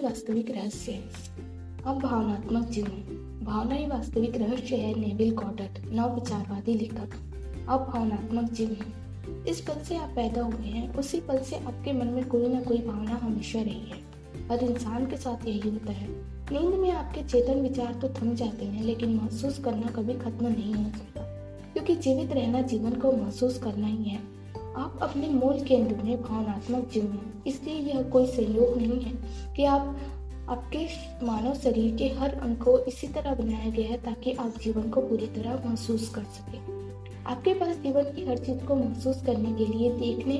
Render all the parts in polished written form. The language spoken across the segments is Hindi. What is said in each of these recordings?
ही वास्तविक रहस्य है। अब भावनात्मक जीवन, भावना ही वास्तविक रहस्य है, नेविल कॉटट, नवविचारवादी लेखक। अब भावनात्मक जीवन, इस पल से आप पैदा हुए हैं उसी पल से आपके मन में कोई ना कोई भावना हमेशा रही है। हर इंसान के साथ यही होता है। नींद में आपके चेतन विचार तो थम जाते हैं, लेकिन महसूस करना कभी खत्म नहीं हो सकता, क्योंकि जीवित रहना जीवन को महसूस करना ही है। आप अपने मूल केंद्र में भावनात्मक जीवन हैं, इसलिए यह कोई संयोग नहीं है कि आप आपके मानव शरीर के हर अंग को इसी तरह बनाया गया है ताकि आप जीवन को पूरी तरह महसूस कर सकें। आपके पास जीवन की हर चीज़ को महसूस करने के लिए देखने,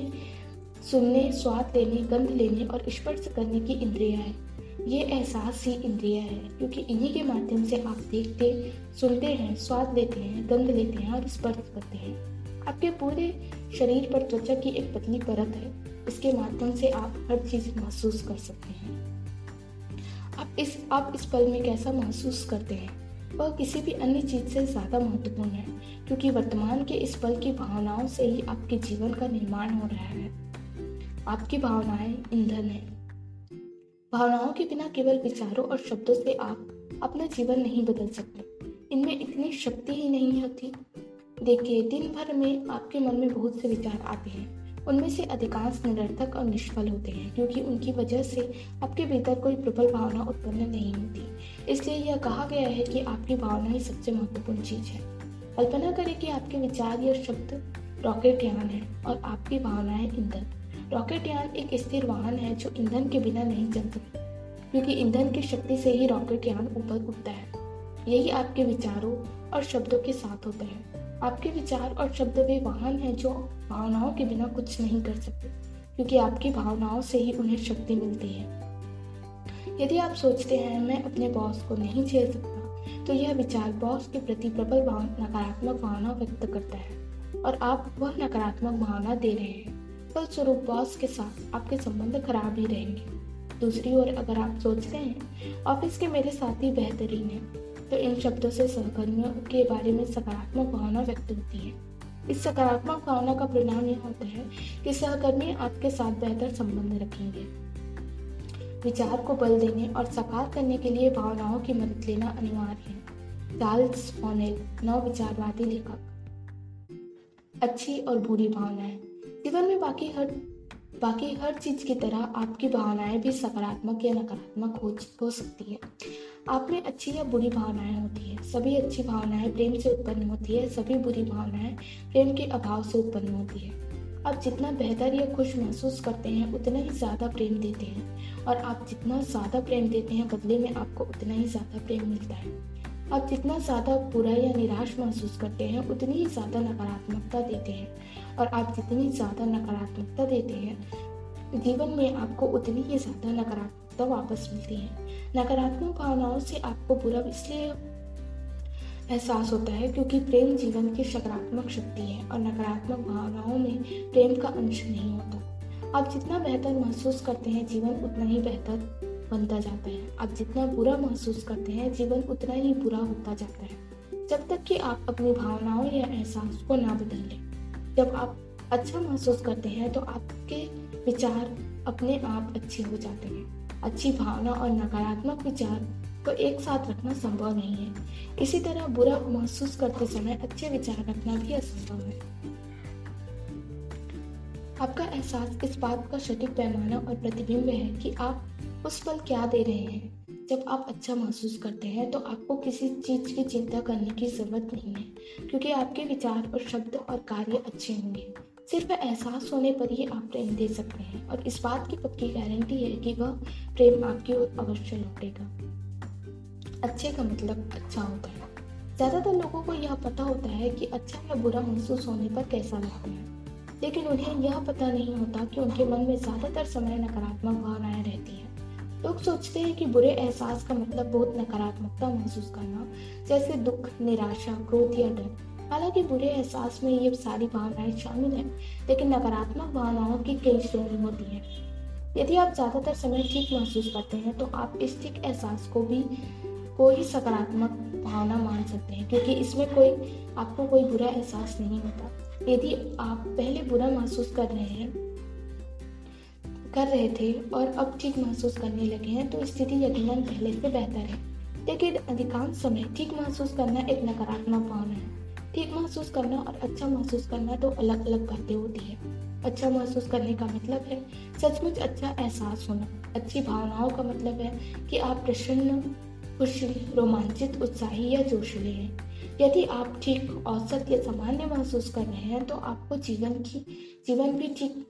सुनने, स्वाद लेने, गंध लेने और स्पर्श करने की इंद्रियां हैं। ये एहसास ही इंद्रियां है, क्योंकि इन्हीं के माध्यम से आप देखते, सुनते हैं, स्वाद लेते हैं, गंध लेते हैं और स्पर्श करते हैं। आपके पूरे शरीर पर त्वचा की एक पतली परत है, इसके माध्यम से आप हर चीज़ महसूस कर सकते हैं। आप इस पल में कैसा महसूस करते हैं वह किसी भी अन्य चीज़ से ज़्यादा महत्वपूर्ण है, क्योंकि वर्तमान के इस पल की भावनाओं से ही आपके जीवन का निर्माण हो रहा है। आपकी भावनाएं ईंधन है। भावनाओं के बिना केवल विचारों और शब्दों से आप अपना जीवन नहीं बदल सकते, इनमें इतनी शक्ति ही नहीं होती। देखिए, दिन भर में आपके मन में बहुत से विचार आते हैं, उनमें से अधिकांश निरर्थक और निष्फल होते हैं, क्योंकि उनकी वजह से आपके भीतर कोई प्रबल भावना उत्पन्न नहीं होती। इसलिए यह कहा गया है कि आपकी भावना ही सबसे महत्वपूर्ण चीज़ है। कल्पना करें कि आपके विचार या शब्द रॉकेट यान है और आपकी भावनाएं ईंधन। रॉकेट यान एक स्थिर वाहन है जो ईंधन के बिना नहीं चल सकता, क्योंकि ईंधन की शक्ति से ही रॉकेट यान ऊपर उठता है। यही आपके विचारों और शब्दों के साथ होता है। आपके विचार और शब्द वे वाहन हैं जो भावनाओं के बिना कुछ नहीं कर सकते, क्योंकि आपकी भावनाओं से ही उन्हें शक्ति मिलती है। यदि आप सोचते हैं मैं अपने बॉस को नहीं झेल सकता, तो यह विचार बॉस के प्रति प्रबल नकारात्मक भावना व्यक्त करता है और आप वह नकारात्मक भावना दे रहे हैं। फलस्वरूप बॉस के साथ आपके संबंध खराब ही रहेंगे। दूसरी ओर अगर आप सोचते हैं ऑफिस के मेरे साथी बेहतरीन है, तो इन शब्दों से सहकर्मियों के बारे में सकारात्मक भावना व्यक्त होती है। इस सकारात्मक भावना का परिणाम यह होता है कि सहकर्मी आपके साथ बेहतर संबंध रखेंगे। विचार को बल देने और साकार करने के लिए भावनाओं की मदद लेना अनिवार्य है। चार्ल्स फॉनेल, नव विचारवादी लेखक। अच्छी और बुरी भावनाएं, जीवन में बाकी हर चीज़ की तरह आपकी भावनाएं भी सकारात्मक या नकारात्मक हो सकती है। आप में अच्छी या बुरी भावनाएं होती है। सभी अच्छी भावनाएं प्रेम से उत्पन्न होती है, सभी बुरी भावनाएं प्रेम के अभाव से उत्पन्न होती है। आप जितना बेहतर या खुश महसूस करते हैं उतना ही ज़्यादा प्रेम देते हैं, और आप जितना ज़्यादा प्रेम देते हैं बदले में आपको उतना ही ज़्यादा प्रेम मिलता है। आप जितना ज़्यादा बुरा या निराश महसूस करते हैं उतनी ही ज़्यादा नकारात्मकता देते हैं, और आप जितनी ज़्यादा नकारात्मकता देते हैं जीवन में आपको उतनी ही ज़्यादा नकारात्मकता वापस मिलती है। नकारात्मक भावनाओं से आपको बुरा इसलिए एहसास होता है क्योंकि प्रेम जीवन की सकारात्मक शक्ति है और नकारात्मक भावनाओं में प्रेम का अंश नहीं होता। आप जितना बेहतर महसूस करते हैं जीवन उतना ही बेहतर बनता जाता है। आप जितना बुरा महसूस करते हैं जीवन उतना ही बुरा होता जाता है, जब तक कि आप अपनी भावनाओं या एहसास को ना बदल लें। जब आप अच्छा महसूस करते हैं तो आपके विचार अपने आप अच्छे हो जाते हैं। अच्छी भावना और नकारात्मक विचार को एक साथ रखना संभव नहीं है। इसी तरह बुरा महसूस करते समय अच्छे विचार रखना भी असंभव है। आपका एहसास इस बात का सटीक पैमाना और प्रतिबिंब है कि आप उस पल क्या दे रहे हैं। जब आप अच्छा महसूस करते हैं तो आपको किसी चीज़ की चिंता करने की ज़रूरत नहीं है, क्योंकि आपके विचार और शब्द और कार्य अच्छे होंगे। सिर्फ एहसास होने पर ही आप प्रेम दे सकते हैं, और इस बात की पक्की गारंटी है कि वह प्रेम आपकी ओर अवश्य लौटेगा। अच्छे का मतलब अच्छा होता है। ज़्यादातर लोगों को यह पता होता है कि अच्छा या बुरा महसूस होने पर कैसा लगता है, लेकिन उन्हें यह पता नहीं होता कि उनके मन में ज़्यादातर समय नकारात्मक भावनाएं रहती हैं। लोग सोचते हैं कि बुरे एहसास का मतलब बहुत नकारात्मकता महसूस करना, जैसे दुख, निराशा, क्रोध या डर। हालांकि बुरे एहसास में ये सारी भावनाएं शामिल हैं, लेकिन नकारात्मक भावनाओं की कई श्रेणी होती हैं। यदि आप ज़्यादातर समय ठीक महसूस करते हैं तो आप इस ठीक एहसास को ही सकारात्मक भावना मान सकते हैं, क्योंकि इसमें आपको कोई बुरा एहसास नहीं होता। यदि आप पहले बुरा महसूस कर रहे हैं कर रहे थे और अब ठीक महसूस करने लगे हैं तो स्थिति यकीनन पहले से बेहतर है, लेकिन अधिकांश समय ठीक महसूस करना एक नकारात्मक भावना है। ठीक महसूस करना और अच्छा महसूस करना तो अलग अलग बातें होती है। अच्छा महसूस करने का मतलब है सचमुच अच्छा एहसास होना। अच्छी भावनाओं का मतलब है कि आप प्रसन्न, खुश, रोमांचित, उत्साही या जोशीले हैं। यदि आप ठीक, औसत या सामान्य महसूस कर रहे हैं तो आपको जीवन भी ठीक,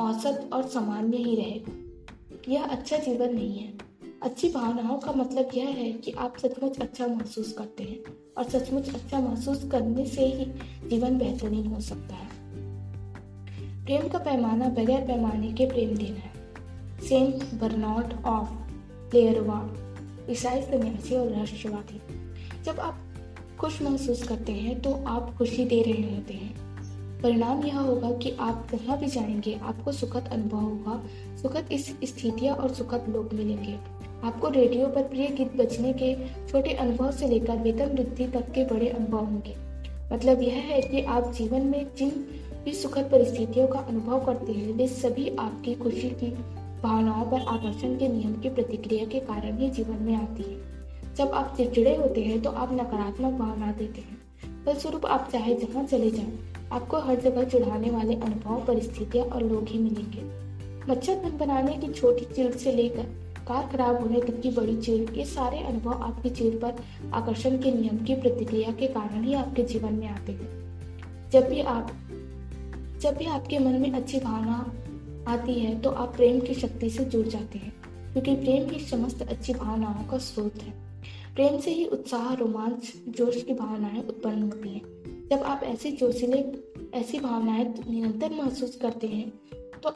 औसत और सामान्य ही रहेगा। यह अच्छा जीवन नहीं है। अच्छी भावनाओं का मतलब यह है कि आप सचमुच अच्छा महसूस करते हैं और सचमुच अच्छा महसूस करने से ही जीवन बेहतरीन हो सकता है। प्रेम का पैमाना बगैर पैमाने के प्रेम देना है। सेंट बर्नार्ड ऑफ लेयरवाड ईसाई सन्यासी और राष्ट्रवादी। जब आप खुश महसूस करते हैं तो आप खुशी दे रहे होते हैं। परिणाम यह होगा कि आप जहाँ भी जाएंगे आपको सुखद अनुभव होगा, सुखद स्थितियाँ और सुखद लोग मिलेंगे। आपको रेडियो पर प्रिय गीत बजने के छोटे अनुभव से लेकर वेतन वृद्धि तक के बड़े अनुभव होंगे। मतलब यह है कि आप जीवन में जिन भी सुखद परिस्थितियों का अनुभव करते हैं वे सभी आपकी खुशी की भावनाओं पर आकर्षण के नियम की प्रतिक्रिया के कारण ही जीवन में आती है। जब आप चिड़चिड़े होते हैं तो आप नकारात्मक भावना देते हैं। फलस्वरूप आप चाहे जहाँ चले जाएं, आपको हर जगह चिढ़ाने वाले अनुभव, परिस्थितियाँ और लोग ही मिलेंगे। मच्छर भनभनाने की छोटी चीड़ से लेकर कार खराब होने तक की बड़ी चीड़, ये सारे अनुभव आपकी चीड़ पर आकर्षण के नियम की प्रतिक्रिया के कारण ही आपके जीवन में आते हैं। जब भी आपके मन में अच्छी भावना आती है तो आप प्रेम की शक्ति से जुड़ जाते हैं, क्योंकि प्रेम ही समस्त अच्छी भावनाओं का स्रोत है। प्रेम से ही उत्साह, रोमांच, जोश की भावनाएं उत्पन्न होती हैं। जब आप ऐसी भावनाएं निरंतर महसूस करते हैं तो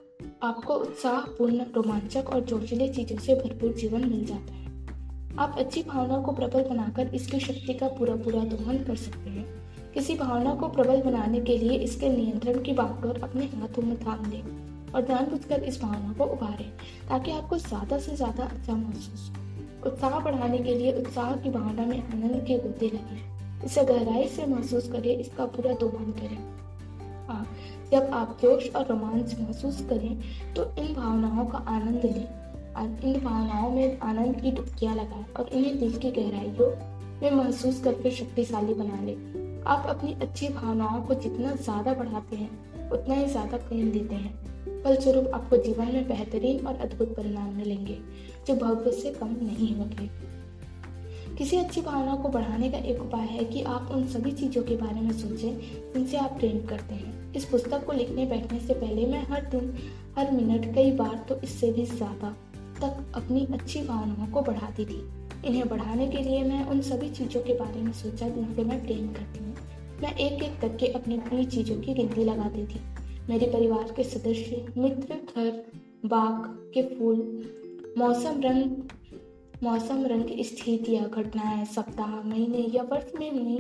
आपको उत्साहपूर्ण, रोमांचक और जोशीले चीज़ों से भरपूर जीवन मिल जाता है। आप अच्छी भावना को प्रबल बनाकर इसकी शक्ति का पूरा दोहन कर सकते हैं। किसी भावना को प्रबल बनाने के लिए इसके नियंत्रण की बागडोर अपने हाथों में थाम लें और जानबूझकर इस भावना को उभारें ताकि आपको ज़्यादा से ज़्यादा अच्छा महसूस हो। उत्साह बढ़ाने के लिए उत्साह की भावना में आनंद के गोते लगें, इसे गहराई से महसूस करें, इसका पूरा दोहन करें। जब आप जोश और रोमांच महसूस करें तो इन भावनाओं का आनंद लें। इन भावनाओं में आनंद की डुबकियां लगाएं और इन्हें दिल की गहराइयों में महसूस करके शक्तिशाली बना लें। आप अपनी अच्छी भावनाओं को जितना ज़्यादा बढ़ाते हैं उतना ही ज़्यादा प्रेम देते हैं। फलस्वरूप आपको जीवन में बेहतरीन और अद्भुत परिणाम मिलेंगे जो भव्य से कम नहीं होंगे। किसी अच्छी भावना को बढ़ाने का एक उपाय है कि आप उन सभी चीज़ों के बारे में सोचें जिनसे आप प्रेम करते हैं। इस पुस्तक को लिखने बैठने से पहले मैं हर दिन, हर मिनट, कई बार तो इससे भी ज़्यादा तक अपनी अच्छी भावनाओं को बढ़ाती थी। इन्हें बढ़ाने के लिए मैं उन सभी चीज़ों के बारे में सोचा जिनसे मैं प्रेम करती हूँ। मैं एक एक करके अपनी प्रिय चीज़ों की गिनती लगाती थी। मेरे परिवार के सदस्य, मित्र, घर, बाग के फूल, मौसम रंग, स्थितियाँ, घटनाएं, सप्ताह, महीने या वर्ष में हुई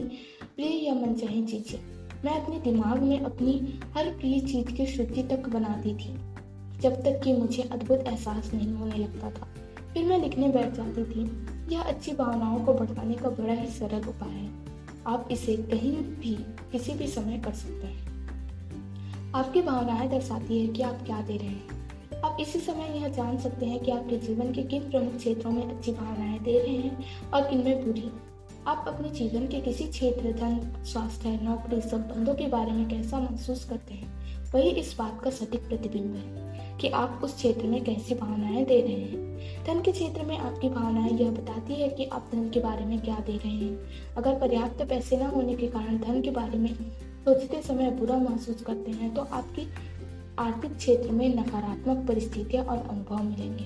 प्रिय या मनचाही चीजें। मैं अपने दिमाग में अपनी हर प्रिय चीज की सूची तक बनाती थी, जब तक कि मुझे अद्भुत एहसास नहीं होने लगता था। फिर मैं लिखने बैठ जाती थी। यह अच्छी भावनाओं को बढ़ाने का बड़ा ही सरल उपाय है। आप इसे कहीं भी, किसी भी समय कर सकते हैं। आपकी भावनाएं दर्शाती है कि आप क्या दे रहे हैं। आप इसी समय यह जान सकते हैं कि आपके जीवन के किन प्रमुख क्षेत्रों में अच्छी भावनाएं दे रहे हैं और किनमें बुरी। आप अपने जीवन के किसी क्षेत्र, धन, स्वास्थ्य, नौकरी, संबंधों के बारे में कैसा महसूस करते हैं वही इस बात का सटीक प्रतिबिंब है कि आप उस क्षेत्र में कैसी भावनाएं दे रहे हैं। धन के क्षेत्र में आपकी भावनाएं यह बताती है कि आप धन के बारे में क्या दे रहे हैं। अगर पर्याप्त पैसे न होने के कारण धन के बारे में सोचते समय बुरा महसूस करते हैं तो आपकी आर्थिक क्षेत्र में नकारात्मक परिस्थितियां और अनुभव मिलेंगे,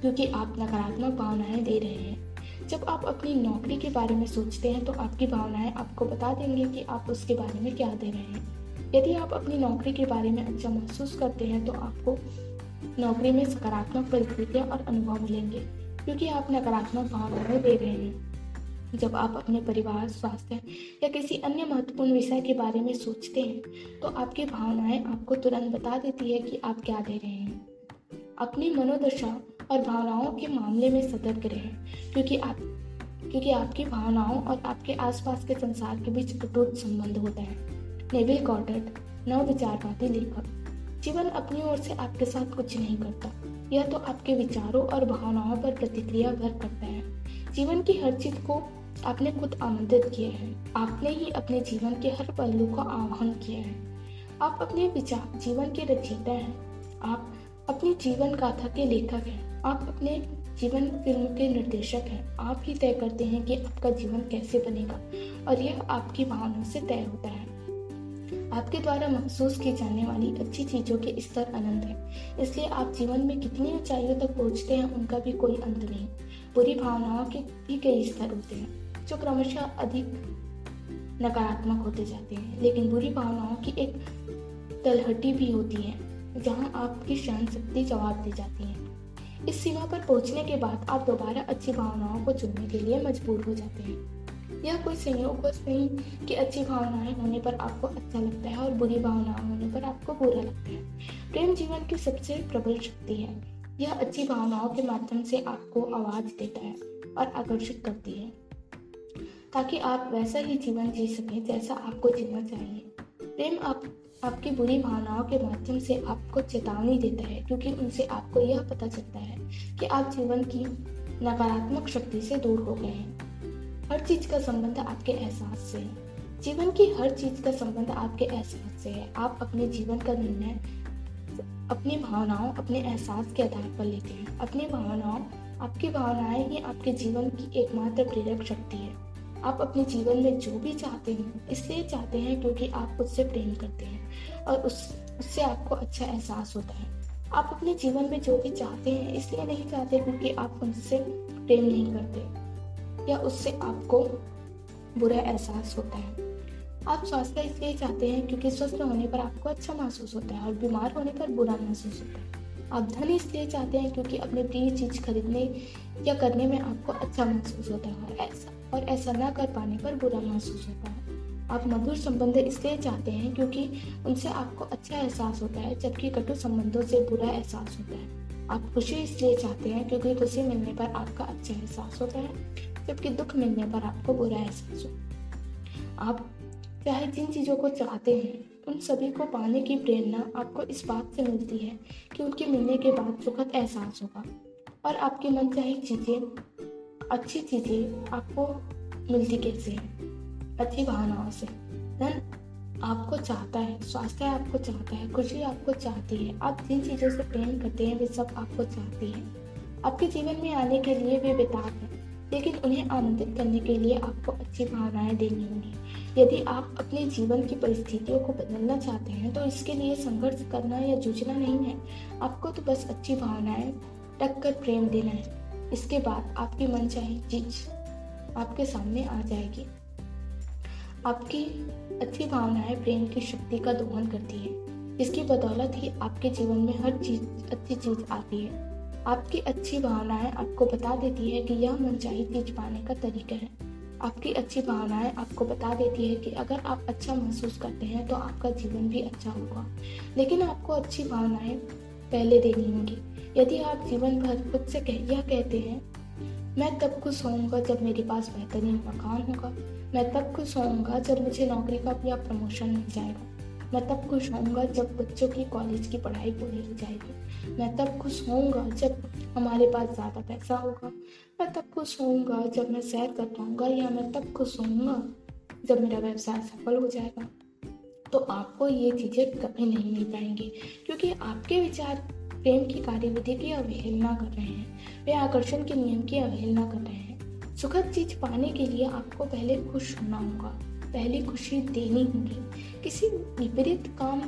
क्योंकि आप नकारात्मक भावनाएं दे रहे हैं। जब आप अपनी नौकरी के बारे में सोचते हैं तो आपकी भावनाएं आपको बता देंगे कि आप उसके बारे में क्या दे रहे हैं। यदि आप अपनी नौकरी के बारे में अच्छा महसूस करते हैं तो आपको नौकरी में सकारात्मक परिस्थितियाँ और अनुभव मिलेंगे, क्योंकि आप नकारात्मक भावनाएं दे रहे हैं। जब आप अपने परिवार, स्वास्थ्य या किसी अन्य महत्वपूर्ण विषय के बारे में सोचते हैं तो आपकी भावनाएं आपको तुरंत बता देती है कि आप क्या दे रहे हैं। अपनी मनोदशा और भावनाओं के मामले में सतर्क रहें, क्योंकि आपकी भावनाओं और आपके आसपास के संसार के बीच अटूट संबंध होता है। नेविल कॉटट, नवविचारवादी लेखक। जीवन अपनी ओर से आपके साथ कुछ नहीं करता, यह तो आपके विचारों और भावनाओं पर प्रतिक्रिया व्यक्त करता है। जीवन की हर चीज को आपने खुद आमंत्रित किया है, आपने ही अपने जीवन के हर पहलू का आह्वान किया है। आप अपने विचार जीवन के रचयिता हैं, आप अपनी जीवन गाथा के लेखक हैं, आप अपने जीवन फिल्म के निर्देशक हैं। आप ही तय करते हैं कि आपका जीवन कैसे बनेगा और यह आपकी भावनाओं से तय होता है। आपके द्वारा महसूस की जाने वाली अच्छी चीजों के स्तर अनंत है, इसलिए आप जीवन में कितनी ऊंचाइयों तक पहुंचते हैं उनका भी कोई अंत नहीं। बुरी भावनाओं के भी कई स्तर होते हैं जो क्रमशः अधिक नकारात्मक होते जाते हैं, लेकिन बुरी भावनाओं की एक तलहटी भी होती है जहाँ आपकी सहन शक्ति जवाब दे जाती है। इस सीमा पर पहुंचने के बाद आप दोबारा अच्छी भावनाओं को चुनने के लिए मजबूर हो जाते हैं। यह कोई संयोग नहीं कि अच्छी भावनाएं होने पर आपको अच्छा लगता है और बुरी भावनाएं होने पर आपको बुरा लगता है। प्रेम जीवन की सबसे प्रबल शक्ति है। यह अच्छी भावनाओं के माध्यम से आपको आवाज देता है और आकर्षित करती है ताकि आप वैसा ही जीवन जी सकें जैसा आपको जीना चाहिए। प्रेम आपकी बुरी भावनाओं के माध्यम से आपको चेतावनी देता है, क्योंकि उनसे आपको यह पता चलता है कि आप जीवन की नकारात्मक शक्ति से दूर हो गए हैं। हर चीज का संबंध आपके एहसास से है। जीवन की हर चीज का संबंध आपके एहसास से है। आप अपने जीवन का निर्णय अपनी भावनाओं, अपने एहसास के आधार पर लेते हैं। अपनी भावनाओं, आपकी भावनाएं ही आपके जीवन की एकमात्र प्रेरक शक्ति है। आप अपने जीवन में जो भी चाहते हैं इसलिए चाहते हैं क्योंकि आप उससे प्रेम करते हैं और उससे आपको अच्छा एहसास होता है। आप अपने जीवन में जो भी चाहते हैं इसलिए नहीं चाहते क्योंकि आप उनसे प्रेम नहीं करते या उससे आपको बुरा एहसास होता है। आप स्वास्थ्य इसलिए चाहते हैं क्योंकि स्वस्थ होने पर आपको अच्छा महसूस होता है और बीमार होने पर बुरा महसूस होता है। आप धन इसलिए चाहते हैं क्योंकि अपनी प्रिय चीज खरीदने या करने में आपको अच्छा महसूस होता है और ऐसा ना कर पाने पर बुरा महसूस होता है। आप मधुर संबंध इसलिए चाहते हैं क्योंकि उनसे आपको अच्छा एहसास होता है, जबकि कटु संबंधों से बुरा एहसास होता है। आप खुशी इसलिए चाहते हैं क्योंकि खुशी मिलने पर आपका अच्छा एहसास होता है, जबकि दुख मिलने पर आपको बुरा एहसास होता है। आप चाहे जिन चीज़ों को चाहते हैं उन सभी को पाने की प्रेरणा आपको इस बात से मिलती है कि उनके मिलने के बाद सुखद एहसास होगा और आपकी मनचाही चीज़ें, अच्छी चीज़ें आपको मिलती कैसे है? अच्छी भावनाओं से। धन आपको चाहता है, स्वास्थ्य आपको चाहता है, खुशी आपको चाहती है। आप जिन चीज़ों से प्रेम करते हैं वे सब आपको चाहती है। आपके जीवन में आने के लिए वे बेताब है, लेकिन उन्हें आनंदित करने के लिए आपको अच्छी भावनाएं देनी होंगी। यदि आप अपने जीवन की परिस्थितियों को बदलना चाहते हैं तो इसके लिए संघर्ष करना या जूझना नहीं है। आपको तो बस अच्छी भावनाएं टक्कर प्रेम देना है। इसके बाद आपकी मनचाही चीज आपके सामने आ जाएगी। आपकी अच्छी भावनाएं प्रेम की शक्ति का दोहन करती है, इसकी बदौलत ही आपके जीवन में हर चीज अच्छी चीज आती है। आपकी अच्छी भावनाएं आपको बता देती है कि यह मनचाही चीज पाने का तरीका है। आपकी अच्छी भावनाएं आपको बता देती है कि अगर आप अच्छा महसूस करते हैं तो आपका जीवन भी अच्छा होगा, लेकिन आपको अच्छी भावनाएं पहले देनी होंगी। यदि आप जीवन भर खुद से यह कहते हैं मैं तब खुश होऊंगा जब मेरे पास बेहतरीन मकान होगा, मैं तब खुश होऊंगा जब मुझे नौकरी का या प्रमोशन मिल जाएगा, मैं तब खुश होऊंगा जब बच्चों की कॉलेज की पढ़ाई पूरी हो जाएगी, मैं तब खुश होऊंगा जब हमारे पास ज़्यादा पैसा होगा, मैं तब खुश होऊंगा जब मैं सैर कर पाऊंगा, या मैं तब खुश होऊंगा जब मेरा व्यवसाय सफल हो जाएगा, तो आपको ये चीज़ें कभी नहीं मिल पाएंगी, क्योंकि आपके विचार प्रेम की कार्यविधि की अवहेलना कर रहे हैं। वे आकर्षण के नियम की अवहेलना कर रहे हैं। सुखद चीज पाने के लिए आपको पहले खुश होना होगा, पहले खुशी देनी होगी। किसी विपरीत काम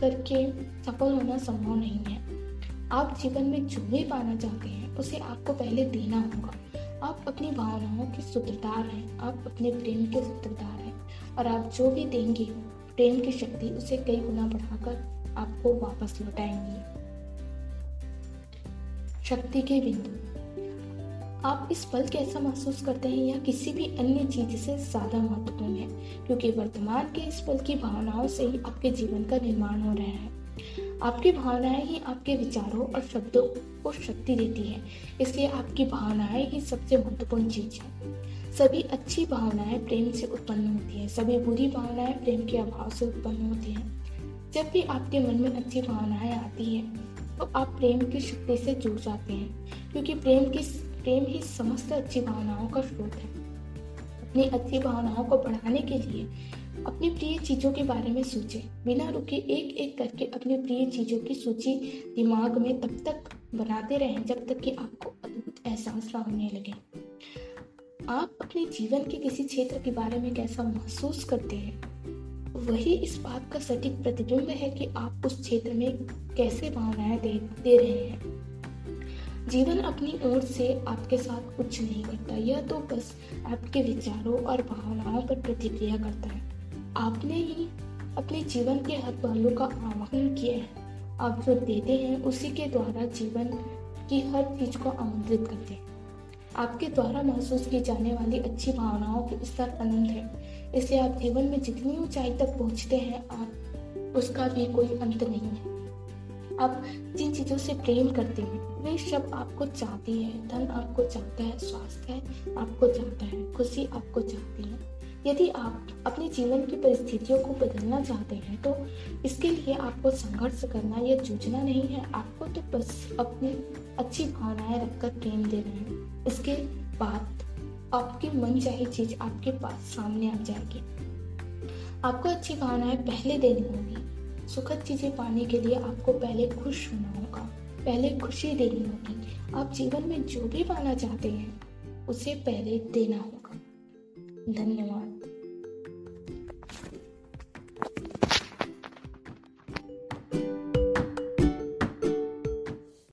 करके सफल होना संभव नहीं है। आप जीवन में जो भी पाना चाहते हैं उसे आपको पहले देना होगा। आप अपनी भावनाओं के सूत्रधार हैं, आप अपने प्रेम के सूत्रधार हैं, और आप जो भी देंगे प्रेम की शक्ति उसे कई गुना बढ़ाकर आपको वापस लौटाएंगी। शक्ति के बिंदु। आप इस पल कैसा महसूस करते हैं या किसी भी अन्य चीज से ज्यादा महत्वपूर्ण है, क्योंकि वर्तमान के इस पल की भावनाओं से ही आपके जीवन का निर्माण हो रहा है। आपकी भावनाएं ही आपके विचारों और शब्दों को शक्ति देती है, इसलिए आपकी भावनाएं ही सबसे महत्वपूर्ण चीज है। सभी अच्छी भावनाएं प्रेम से उत्पन्न होती है, सभी बुरी भावनाएं प्रेम के अभाव से उत्पन्न होती है। जब भी आपके मन में अच्छी भावनाएं आती हैं तो आप प्रेम की शक्ति से जुड़ जाते हैं, क्योंकि प्रेम ही समस्त अच्छी भावनाओं का स्रोत है। अपनी अच्छी भावनाओं को बढ़ाने के लिए अपनी प्रिय चीज़ों के बारे में सोचें। बिना रुके एक एक करके अपनी प्रिय चीज़ों की सूची दिमाग में तब तक बनाते रहें जब तक कि आपको अद्भुत एहसास होने लगे। आप अपने जीवन के किसी क्षेत्र के बारे में कैसा महसूस करते हैं वही इस बात का सटीक प्रतिबिंब है कि आप उस क्षेत्र में कैसे भावनाएं दे रहे हैं। जीवन अपनी ओर से आपके साथ कुछ नहीं करता, यह तो बस आपके विचारों और भावनाओं पर प्रतिक्रिया करता है। आपने ही अपने जीवन के हर पहलू का आह्वान किया है। आप जो देते हैं उसी के द्वारा जीवन की हर चीज को आमंत्रित करते हैं। आपके द्वारा महसूस की जाने वाली अच्छी भावनाओं के स्तर अनंत है, इसलिए आप जीवन में जितनी ऊंचाई तक पहुंचते हैं आप उसका भी कोई अंत नहीं है। आप जिन चीज़ों से प्रेम करते हैं वे सब आपको चाहती है। धन आपको चाहता है, स्वास्थ्य आपको चाहता है, खुशी आपको चाहती है। यदि आप अपने जीवन की परिस्थितियों को बदलना चाहते हैं तो इसके लिए आपको संघर्ष करना या जूझना नहीं है। आपको तो बस अपनी अच्छी भावनाएं रखकर प्रेम देना है। इसके बाद आपकी मनचाही चीज आपके पास सामने आ जाएगी। आपको अच्छी भावनाएं पहले देनी होगी। सुखद चीजें पाने के लिए आपको पहले खुश होना होगा, पहले खुशी देनी होगी। आप जीवन में जो भी पाना चाहते हैं उसे पहले देना होगा। धन्यवाद।